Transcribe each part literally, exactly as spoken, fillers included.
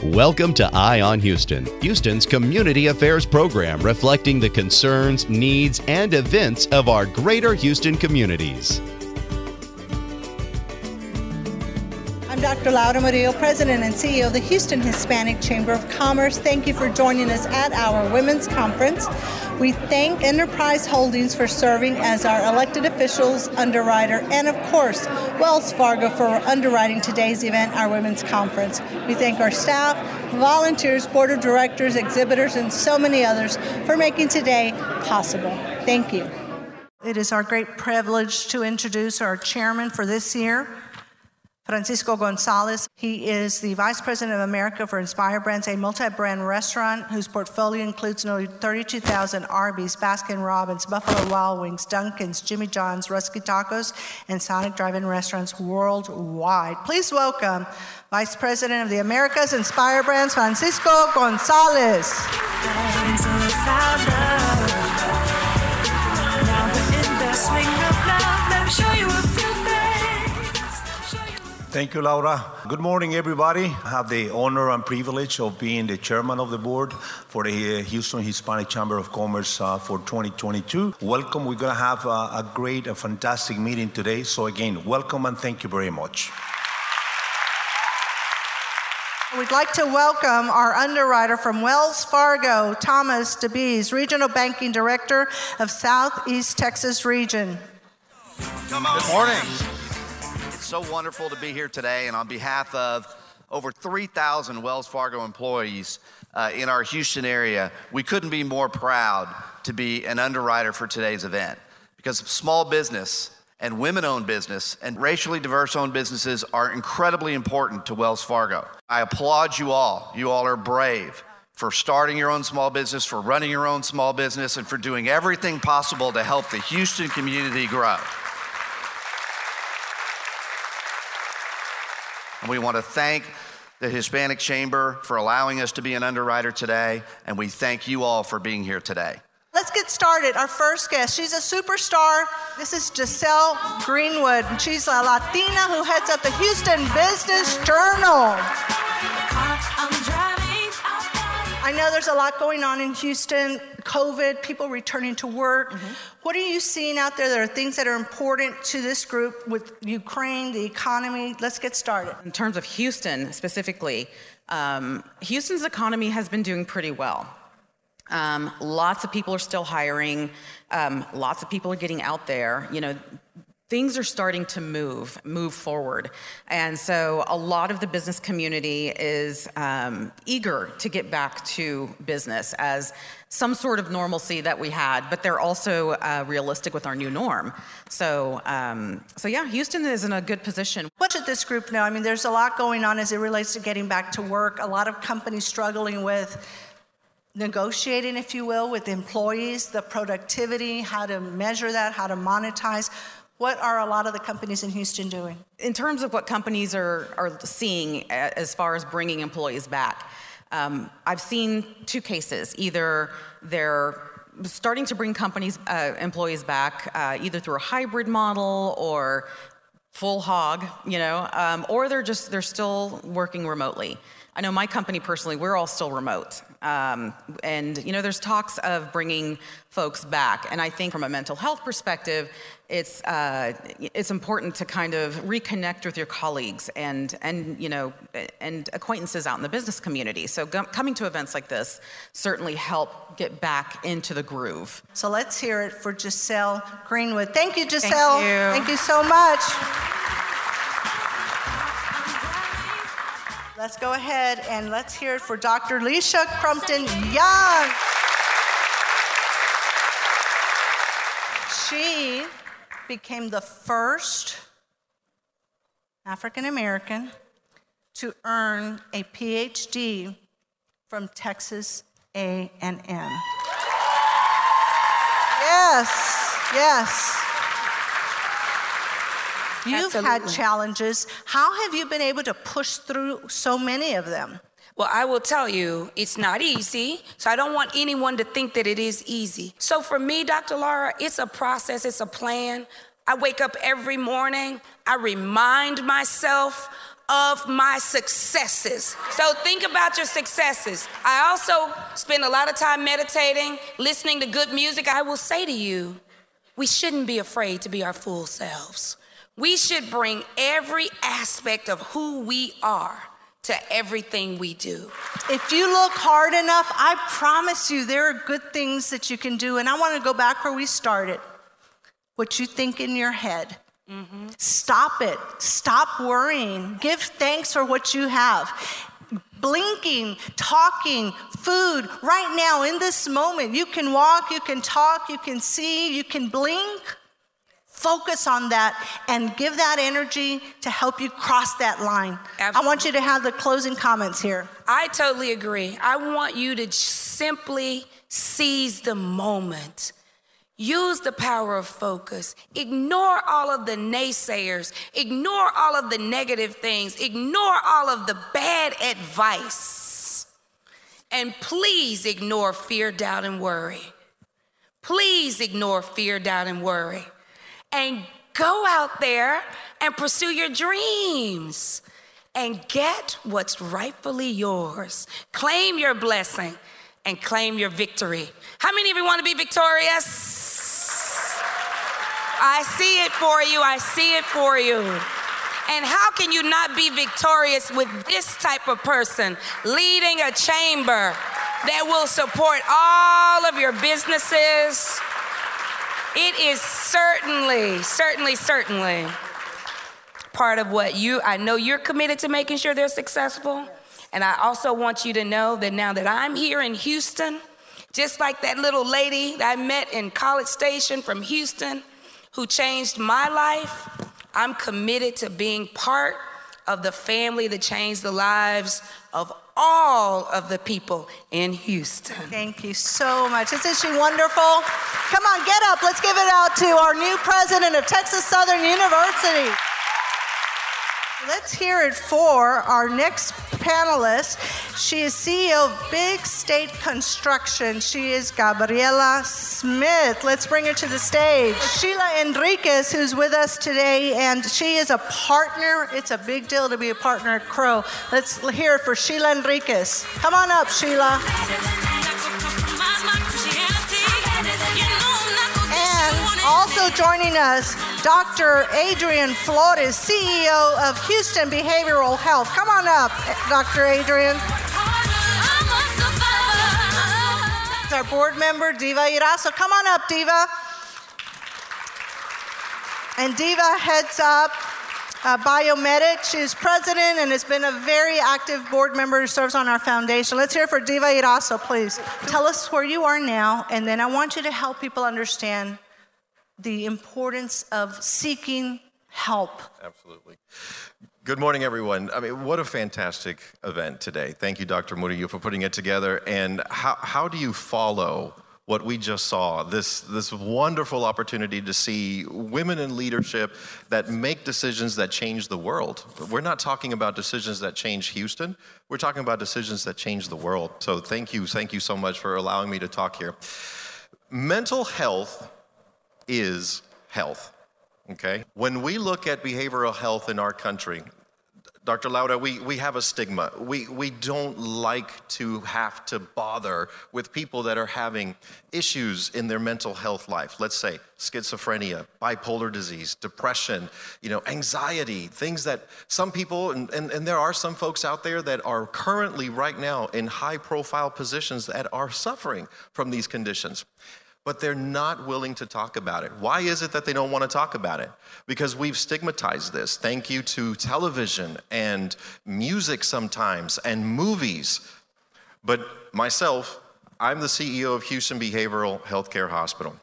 Welcome to Eye on Houston, Houston's community affairs program reflecting the concerns, needs, and events of our greater Houston communities. I'm Doctor Laura Murillo, President and C E O of the Houston Hispanic Chamber of Commerce. Thank you for joining us at our Women's Conference. We thank Enterprise Holdings for serving as our elected officials, underwriter, and of course, Wells Fargo for underwriting today's event, our Women's Conference. We thank our staff, volunteers, board of directors, exhibitors, and so many others for making today possible. Thank you. It is our great privilege to introduce our chairman for this year, Francisco Gonzalez. He is the Vice President of America for Inspire Brands, a multi-brand restaurant whose portfolio includes nearly thirty-two thousand Arby's, Baskin Robbins, Buffalo Wild Wings, Dunkin's, Jimmy John's, Rusky Tacos, and Sonic Drive-In restaurants worldwide. Please welcome Vice President of the Americas, Inspire Brands, Francisco Gonzalez. Thank you, Laura. Good morning, everybody. I have the honor and privilege of being the chairman of the board for the Houston Hispanic Chamber of Commerce uh, for twenty twenty-two. Welcome. We're going to have a, a great, a fantastic meeting today. So again, welcome and thank you very much. We'd like to welcome our underwriter from Wells Fargo, Thomas DeBees, Regional Banking Director of Southeast Texas Region. Come on. Good morning. So wonderful to be here today, and on behalf of over three thousand Wells Fargo employees uh, in our Houston area, we couldn't be more proud to be an underwriter for today's event, because small business and women-owned business and racially diverse-owned businesses are incredibly important to Wells Fargo. I applaud you all. You all are brave for starting your own small business, for running your own small business, and for doing everything possible to help the Houston community grow. And we want to thank the Hispanic Chamber for allowing us to be an underwriter today, and we thank you all for being here today. Let's get started. Our first guest, she's a superstar. This is Giselle Greenwood. She's a Latina who heads up the Houston Business Journal. I know there's a lot going on in Houston, COVID, people returning to work. Mm-hmm. What are you seeing out there? There are things that are important to this group with Ukraine, the economy. Let's get started. In terms of Houston specifically, um, Houston's economy has been doing pretty well. Um, lots of people are still hiring. Um, lots of people are getting out there. You know, things are starting to move, move forward. And so a lot of the business community is um, eager to get back to business as some sort of normalcy that we had, but they're also uh, realistic with our new norm. So, um, so yeah, Houston is in a good position. What should this group know? I mean, there's a lot going on as it relates to getting back to work. A lot of companies struggling with negotiating, if you will, with employees, the productivity, how to measure that, how to monetize. What are a lot of the companies in Houston doing? In terms of what companies are, are seeing as far as bringing employees back, um, I've seen two cases. Either they're starting to bring companies uh, employees back uh, either through a hybrid model or full hog, you know, um, or they're just they're still working remotely. I know my company personally, we're all still remote. Um, and, you know, there's talks of bringing folks back. And I think from a mental health perspective, it's uh, it's important to kind of reconnect with your colleagues and, and you know, and acquaintances out in the business community. So go- coming to events like this certainly help get back into the groove. So let's hear it for Giselle Greenwood. Thank you, Giselle. Thank you, Thank you so much. Let's go ahead and let's hear it for Doctor Leisha Crumpton Young. She became the first African American to earn a P H D from Texas A and M. Yes, yes. You've Absolutely. Had challenges. How have you been able to push through so many of them? Well, I will tell you, it's not easy. So I don't want anyone to think that it is easy. So for me, Doctor Laura, it's a process, it's a plan. I wake up every morning, I remind myself of my successes. So think about your successes. I also spend a lot of time meditating, listening to good music. I will say to you, we shouldn't be afraid to be our full selves. We should bring every aspect of who we are to everything we do. If you look hard enough, I promise you there are good things that you can do. And I want to go back where we started. What you think in your head. Mm-hmm. Stop it. Stop worrying. Give thanks for what you have. Blinking, talking, food. Right now, in this moment, you can walk, you can talk, you can see, you can blink. Focus on that and give that energy to help you cross that line. Absolutely. I want you to have the closing comments here. I totally agree. I want you to simply seize the moment. Use the power of focus. Ignore all of the naysayers. Ignore all of the negative things. Ignore all of the bad advice. And please ignore fear, doubt, and worry. Please ignore fear, doubt, and worry. And go out there and pursue your dreams and get what's rightfully yours. Claim your blessing and claim your victory. How many of you want to be victorious? I see it for you. I see it for you. And how can you not be victorious with this type of person leading a chamber that will support all of your businesses? It is certainly, certainly, certainly part of what you, I know you're committed to making sure they're successful. And I also want you to know that now that I'm here in Houston, just like that little lady that I met in College Station from Houston who changed my life, I'm committed to being part of the family that changed the lives of all of the people in Houston. Thank you so much. Isn't she wonderful? Come on, get up. Let's give it out to our new president of Texas Southern University. Let's hear it for our next panelist. She is C E O of Big State Construction. She is Gabriela Smith. Let's bring her to the stage. Sheila Enriquez, who's with us today, and she is a partner. It's a big deal to be a partner at Crowe. Let's hear it for Sheila Enriquez. Come on up, Sheila. Also joining us, Doctor Adrian Flores, C E O of Houston Behavioral Health. Come on up, Doctor Adrian. It's our board member, Diva Iraso. Come on up, Diva. And Diva heads up uh, Biomedic. She is president and has been a very active board member who serves on our foundation. Let's hear for Diva Iraso, please. Tell us where you are now, and then I want you to help people understand the importance of seeking help. Absolutely. Good morning, everyone. I mean, what a fantastic event today. Thank you, Doctor Murillo, for putting it together. And how, how do you follow what we just saw, this, this wonderful opportunity to see women in leadership that make decisions that change the world? We're not talking about decisions that change Houston. We're talking about decisions that change the world. So thank you. Thank you so much for allowing me to talk here. Mental health is health, okay? When we look at behavioral health in our country, Doctor Lauda, we, we have a stigma. We, we don't like to have to bother with people that are having issues in their mental health life. Let's say schizophrenia, bipolar disease, depression, you know, anxiety, things that some people, and, and, and there are some folks out there that are currently right now in high profile positions that are suffering from these conditions. But they're not willing to talk about it. Why is it that they don't want to talk about it? Because we've stigmatized this. Thank you to television and music sometimes and movies. But myself, I'm the C E O of Houston Behavioral Healthcare Hospital.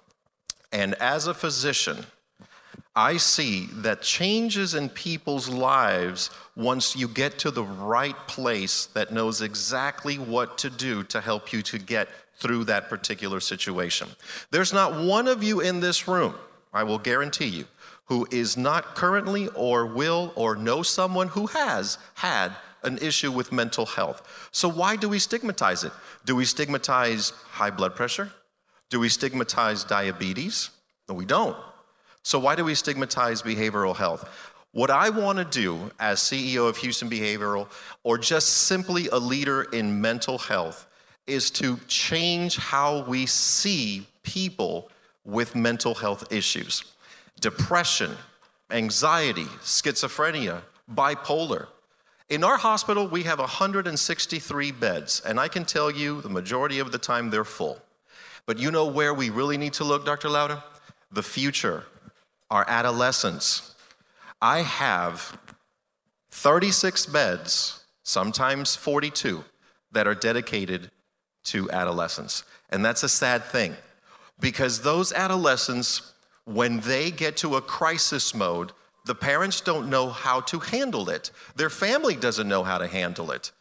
And as a physician, I see that changes in people's lives once you get to the right place that knows exactly what to do to help you to get through that particular situation. There's not one of you in this room, I will guarantee you, who is not currently or will or know someone who has had an issue with mental health. So why do we stigmatize it? Do we stigmatize high blood pressure? Do we stigmatize diabetes? No, we don't. So why do we stigmatize behavioral health? What I want to do as C E O of Houston Behavioral, or just simply a leader in mental health, is to change how we see people with mental health issues. Depression, anxiety, schizophrenia, bipolar. In our hospital, we have one hundred sixty-three beds, and I can tell you the majority of the time they're full. But you know where we really need to look, Doctor Lauda? The future, our adolescents. I have thirty-six beds, sometimes forty-two, that are dedicated to adolescents. And that's a sad thing, because those adolescents, when they get to a crisis mode, the parents don't know how to handle it. Their family doesn't know how to handle it.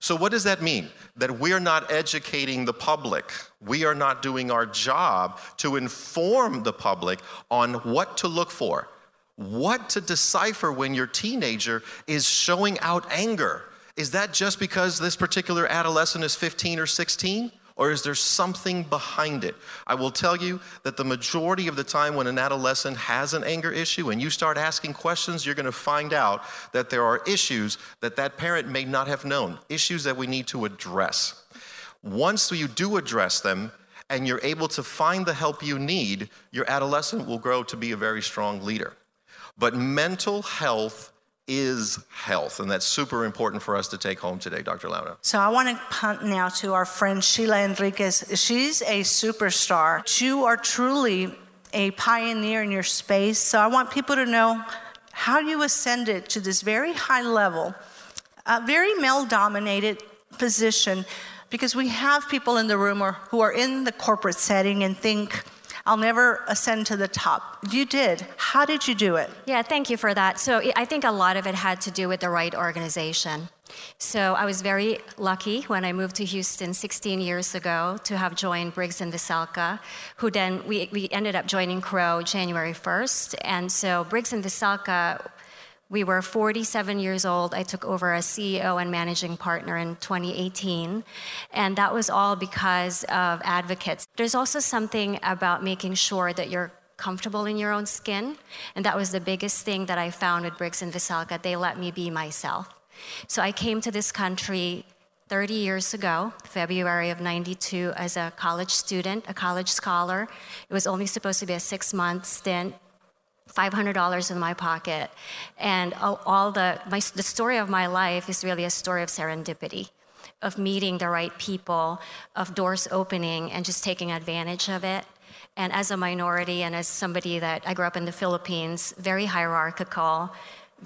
So what does that mean? That we're not educating the public. We are not doing our job to inform the public on what to look for, what to decipher when your teenager is showing out anger. Is that just because this particular adolescent is fifteen or sixteen? Or is there something behind it? I will tell you that the majority of the time when an adolescent has an anger issue and you start asking questions, you're gonna find out that there are issues that that parent may not have known, issues that we need to address. Once you do address them and you're able to find the help you need, your adolescent will grow to be a very strong leader. But mental health is health, and that's super important for us to take home today, Doctor Lauda. So I want to punt now to our friend Sheila Enriquez. She's a superstar. You are truly a pioneer in your space, so I want people to know how you ascended to this very high level, a very male-dominated position, because we have people in the room or who are in the corporate setting and think, I'll never ascend to the top. You did. How did you do it? Yeah, thank you for that. So I think a lot of it had to do with the right organization. So I was very lucky when I moved to Houston sixteen years ago to have joined Briggs and Veselka, who then we, we ended up joining Crowe January first. And so Briggs and Veselka, we were forty-seven years old. I took over as C E O and managing partner in twenty eighteen, and that was all because of advocates. There's also something about making sure that you're comfortable in your own skin, and that was the biggest thing that I found with Briggs and Veselka. They let me be myself. So I came to this country thirty years ago, February of ninety-two, as a college student, a college scholar. It was only supposed to be a six-month stint. five hundred dollars in my pocket, and all the, my, the story of my life is really a story of serendipity, of meeting the right people, of doors opening and just taking advantage of it. And as a minority and as somebody that I grew up in the Philippines, very hierarchical,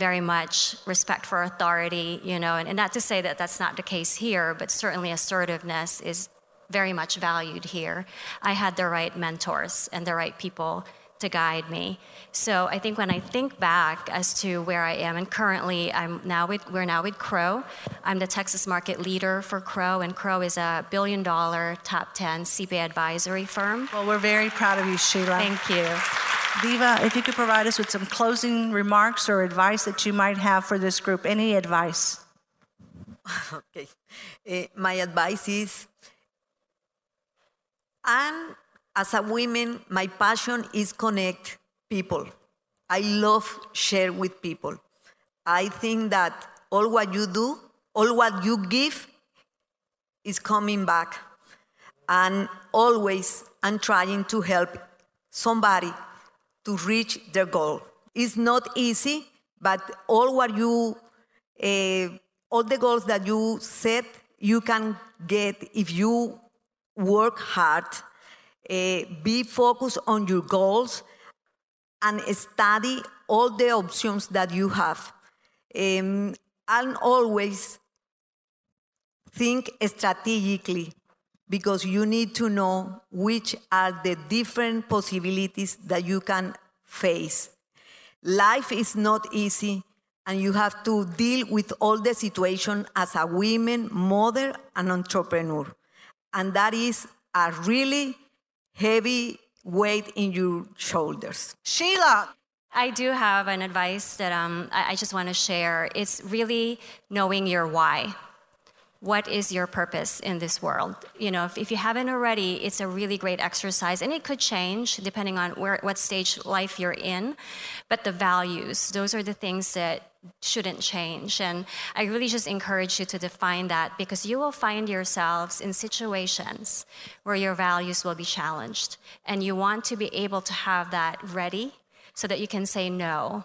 very much respect for authority, you know, and, and not to say that that's not the case here, but certainly assertiveness is very much valued here. I had the right mentors and the right people to guide me. So I think when I think back as to where I am, and currently I'm now with, we're now with Crowe. I'm the Texas market leader for Crowe, and Crowe is a billion dollar top ten C P A advisory firm. Well, we're very proud of you, Sheila. Thank you. Diva, if you could provide us with some closing remarks or advice that you might have for this group, any advice? Okay. Uh, my advice is, I'm as a woman, my passion is connect people. I love share with people. I think that all what you do, all what you give is coming back. And always I'm trying to help somebody to reach their goal. It's not easy, but all what you, uh, all the goals that you set, you can get if you work hard, uh, be focused on your goals, and study all the options that you have. Um, and always think strategically, because you need to know which are the different possibilities that you can face. Life is not easy, and you have to deal with all the situation as a woman, mother, and entrepreneur. And that is a really heavy weight in your shoulders. Sheila! I do have an advice that um, I just want to share. It's really knowing your why. What is your purpose in this world? You know, if, if you haven't already, it's a really great exercise, and it could change depending on where, what stage life you're in. But the values, those are the things that shouldn't change. And I really just encourage you to define that, because you will find yourselves in situations where your values will be challenged. And you want to be able to have that ready so that you can say no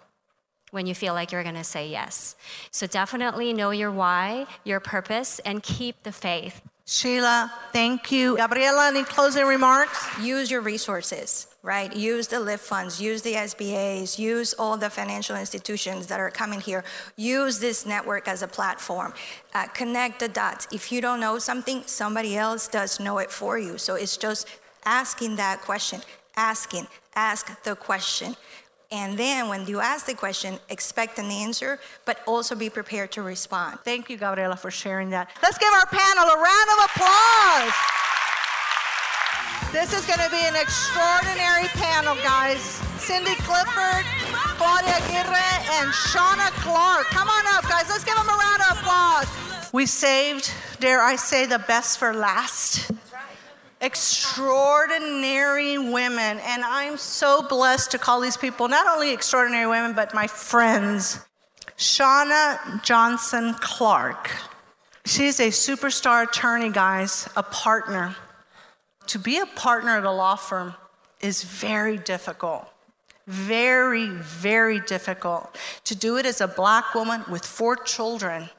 when you feel like you're going to say yes. So definitely know your why, your purpose, and keep the faith. Sheila, thank you. Gabriela, any closing remarks? Use your resources, right? Use the LIFT funds, use the S B As, use all the financial institutions that are coming here. Use this network as a platform. Uh, connect the dots. If you don't know something, somebody else does know it for you. So it's just asking that question, asking, ask the question. And then when you ask the question, expect an answer, but also be prepared to respond. Thank you, Gabriela, for sharing that. Let's give our panel a round of applause. This is going to be an extraordinary panel, guys. Cindy Clifford, Claudia Aguirre, and Shauna Clark. Come on up, guys. Let's give them a round of applause. We saved, dare I say, the best for last. Extraordinary women, and I'm so blessed to call these people not only extraordinary women, but my friends. Shauna Johnson Clark. She's a superstar attorney, guys, a partner. To be a partner at a law firm is very difficult. Very, very difficult. To do it as a black woman with four children.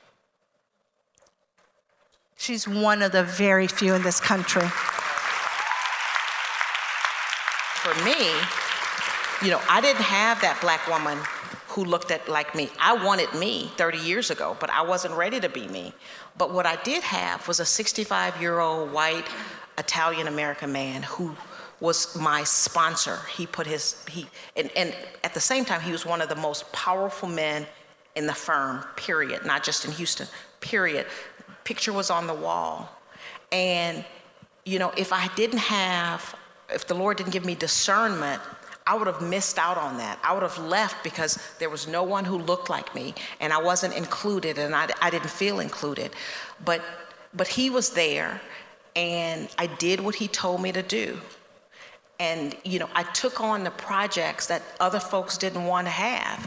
She's one of the very few in this country. For me, you know, I didn't have that black woman who looked at like me. I wanted me thirty years ago, but I wasn't ready to be me. But what I did have was a sixty-five-year-old white Italian-American man who was my sponsor. He put his, he, and, and at the same time, he was one of the most powerful men in the firm, period, not just in Houston, period. Picture was on the wall. And, you know, if I didn't have If the Lord didn't give me discernment, I would have missed out on that. I would have left because there was no one who looked like me, and I wasn't included, and I, I didn't feel included. But, but he was there, and I did what he told me to do. And, you know, I took on the projects that other folks didn't want to have.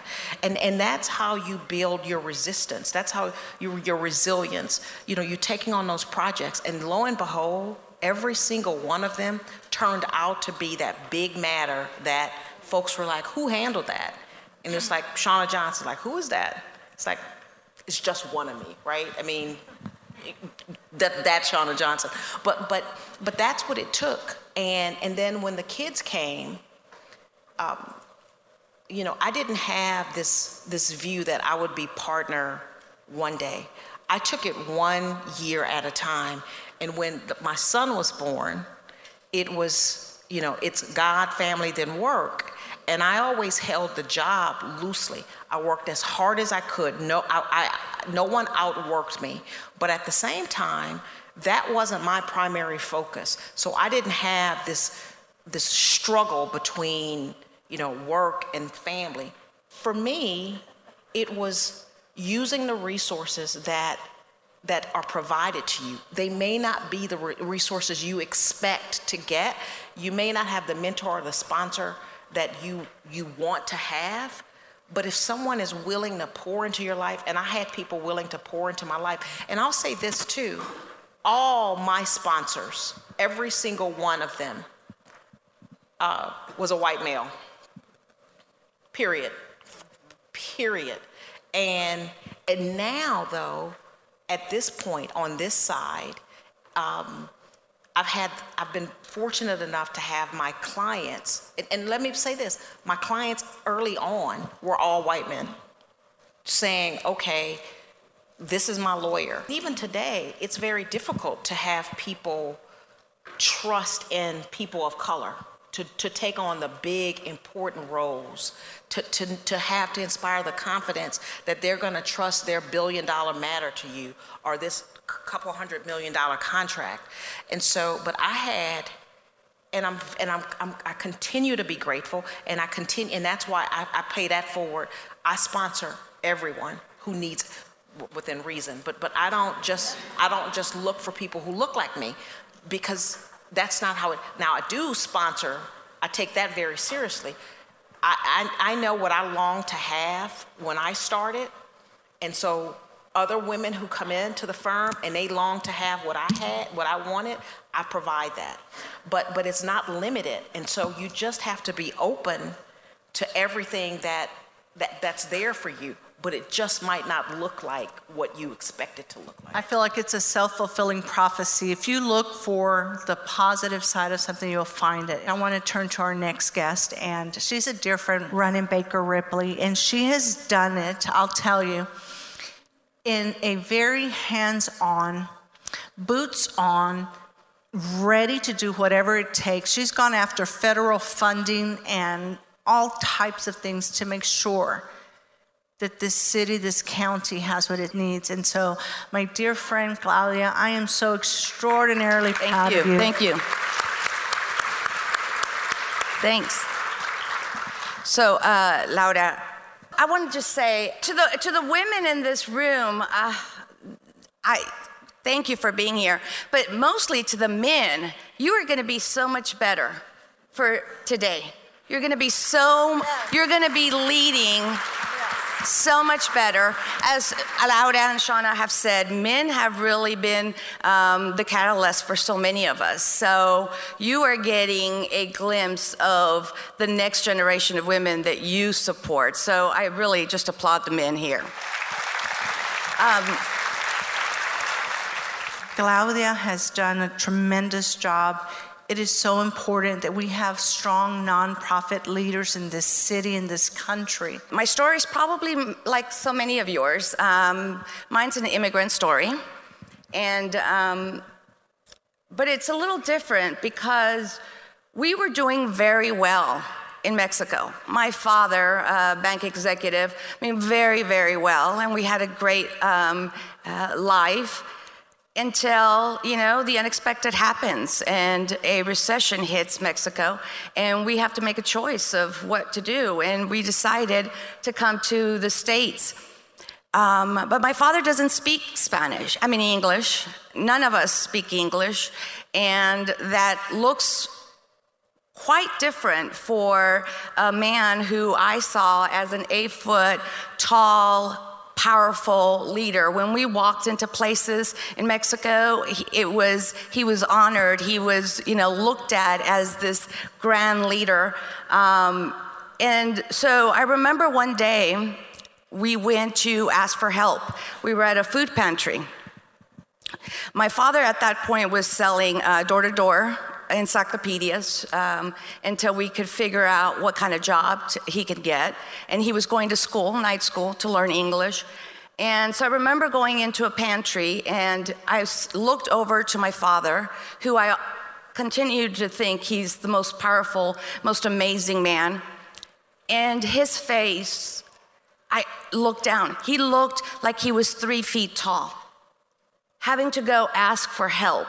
And, and that's how you build your resistance. That's how you, your resilience. You know, you're taking on those projects, and lo and behold, every single one of them turned out to be that big matter that folks were like, who handled that? And it's like Shauna Johnson, like, who is that? It's like, it's just one of me, right? I mean, that, that's Shauna Johnson. But, but, but that's what it took. And, and then when the kids came, um, you know, I didn't have this, this view that I would be partner one day. I took it one year at a time. And when the, my son was born, it was, you know, it's God, family, then work. And I always held the job loosely. I worked as hard as I could. No, I, I, no one outworked me. But at the same time, that wasn't my primary focus. So I didn't have this, this struggle between, you know, work and family. For me, it was using the resources that that are provided to you. They may not be the re- resources you expect to get. You may not have the mentor or the sponsor that you you want to have, But if someone is willing to pour into your life, and I had people willing to pour into my life, and I'll say this too, all my sponsors, every single one of them, uh, was a white male, period, period. And, and now though, at this point on this side, um, I've had, I've been fortunate enough to have my clients, and, and let me say this, my clients early on were all white men saying, okay, this is my lawyer. Even today, it's very difficult to have people trust in people of color to, to take on the big, important roles, to, to, to have to inspire the confidence that they're gonna trust their billion dollar matter to you, or this couple hundred million dollar contract. And so, but I had, and I'm, and I'm, I'm I continue to be grateful, and I continue, and that's why I, I pay that forward. I sponsor everyone who needs, w- within reason. But but I don't just I don't just look for people who look like me, because that's not how it. Now I do sponsor. I take that very seriously. I I, I know what I longed to have when I started, and so. Other women who come into the firm and they long to have what I had, what I wanted, I provide that. But but it's not limited. And so you just have to be open to everything that, that that's there for you, but it just might not look like what you expect it to look like. I feel like it's a self-fulfilling prophecy. If you look for the positive side of something, you'll find it. I want to turn to our next guest, and she's a dear friend running Baker Ripley, and she has done it, I'll tell you, in a very hands-on, boots-on, ready to do whatever it takes. She's gone after federal funding and all types of things to make sure that this city, this county has what it needs. And so, my dear friend, Claudia, I am so extraordinarily proud of you. Thank you. Thanks. So, uh, Laura, I want to just say to the to the women in this room, uh, I thank you for being here. But mostly to the men, you are going to be so much better for today. You're going to be so yes. you're going to be leading yes. so much better. As Laura and Shauna have said, men have really been um, the catalyst for so many of us. So you are getting a glimpse of the next generation of women that you support. So I really just applaud the men here. Um, Claudia has done a tremendous job. It is so important that we have strong nonprofit leaders in this city, in this country. My story is probably like so many of yours. Um, mine's an immigrant story, and um, but it's a little different because we were doing very well in Mexico. My father, uh, bank executive, I mean, very, very well, and we had a great um, uh, life. Until, you know, the unexpected happens and a recession hits Mexico, and we have to make a choice of what to do, and we decided to come to the States. Um, but my father doesn't speak Spanish, I mean English. None of us speak English, and that looks quite different for a man who I saw as an eight-foot tall, powerful leader. When we walked into places in Mexico, he, it was he was honored. He was, you know, looked at as this grand leader. Um, and so I remember one day we went to ask for help. We were at a food pantry. My father at that point was selling uh, door-to-door encyclopedias um, until we could figure out what kind of job t- he could get. And he was going to school, night school, to learn English. And so I remember going into a pantry, and I s- looked over to my father, who I continued to think he's the most powerful, most amazing man. And his face, I looked down. He looked like he was three feet tall, having to go ask for help,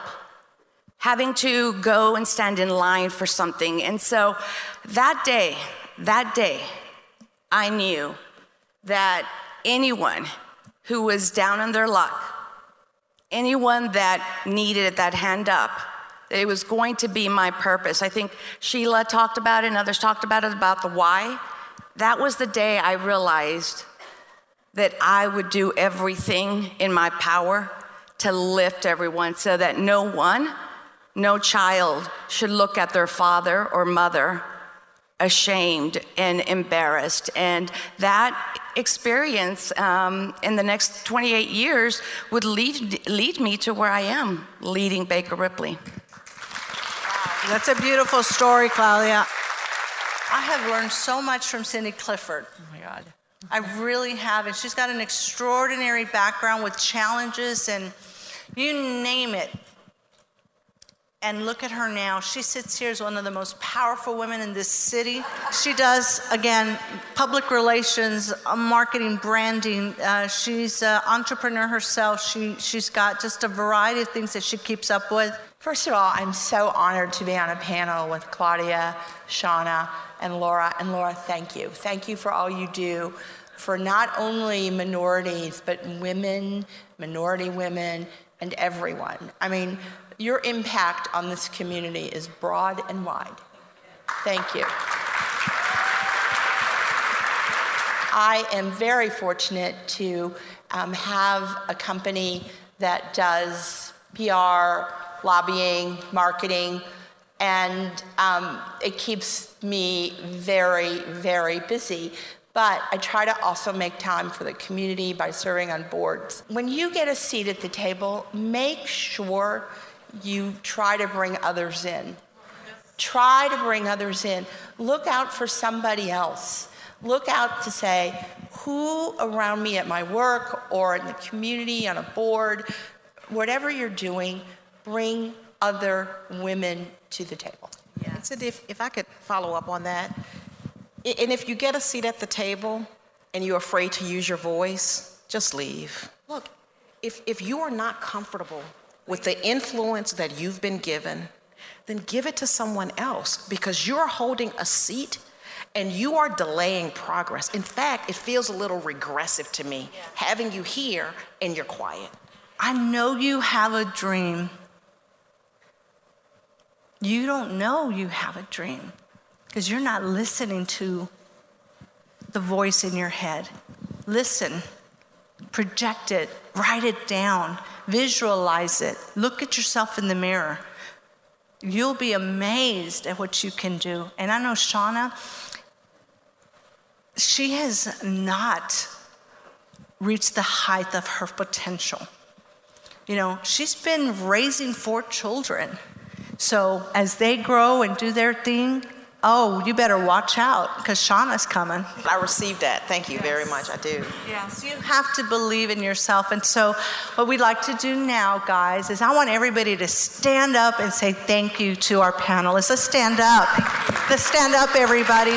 having to go and stand in line for something. And so that day, that day, I knew that anyone who was down on their luck, anyone that needed that hand up, that it was going to be my purpose. I think Sheila talked about it and others talked about it, about the why. That was the day I realized that I would do everything in my power to lift everyone so that no one, no child should look at their father or mother ashamed and embarrassed. And that experience um, in the next twenty-eight years would lead, lead me to where I am, leading Baker Ripley. That's a beautiful story, Claudia. I have learned so much from Cindy Clifford. Oh my God. I really have, and she's got an extraordinary background with challenges and you name it. And look at her now. She sits here as one of the most powerful women in this city. She does, again, public relations, marketing, branding. Uh, she's an entrepreneur herself. She, she's got just a variety of things that she keeps up with. First of all, I'm so honored to be on a panel with Claudia, Shauna, and Laura. And Laura, thank you. Thank you for all you do for not only minorities, but women, minority women, and everyone. I mean, your impact on this community is broad and wide. Thank you. I am very fortunate to um, have a company that does P R, lobbying, marketing, and um, it keeps me very, very busy. But I try to also make time for the community by serving on boards. When you get a seat at the table, make sure you try to bring others in. Try to bring others in. Look out for somebody else. Look out to say, who around me at my work or in the community, on a board, whatever you're doing, bring other women to the table. Yeah. So if, if I could follow up on that. And if you get a seat at the table and you're afraid to use your voice, just leave. Look, if, if you are not comfortable with the influence that you've been given, then give it to someone else, because you're holding a seat and you are delaying progress. In fact, it feels a little regressive to me, yeah, having you here and you're quiet. I know you have a dream. You don't know you have a dream because you're not listening to the voice in your head. Listen, project it, write it down. Visualize it. Look at yourself in the mirror. You'll be amazed at what you can do. And I know Shauna, she has not reached the height of her potential. You know, she's been raising four children. So as they grow and do their thing, oh, you better watch out because Shauna's coming. I received that. Thank you yes. very much. I do. Yes, you have to believe in yourself. And so what we'd like to do now, guys, is I want everybody to stand up and say thank you to our panelists. Let's stand up. Let's stand up, everybody.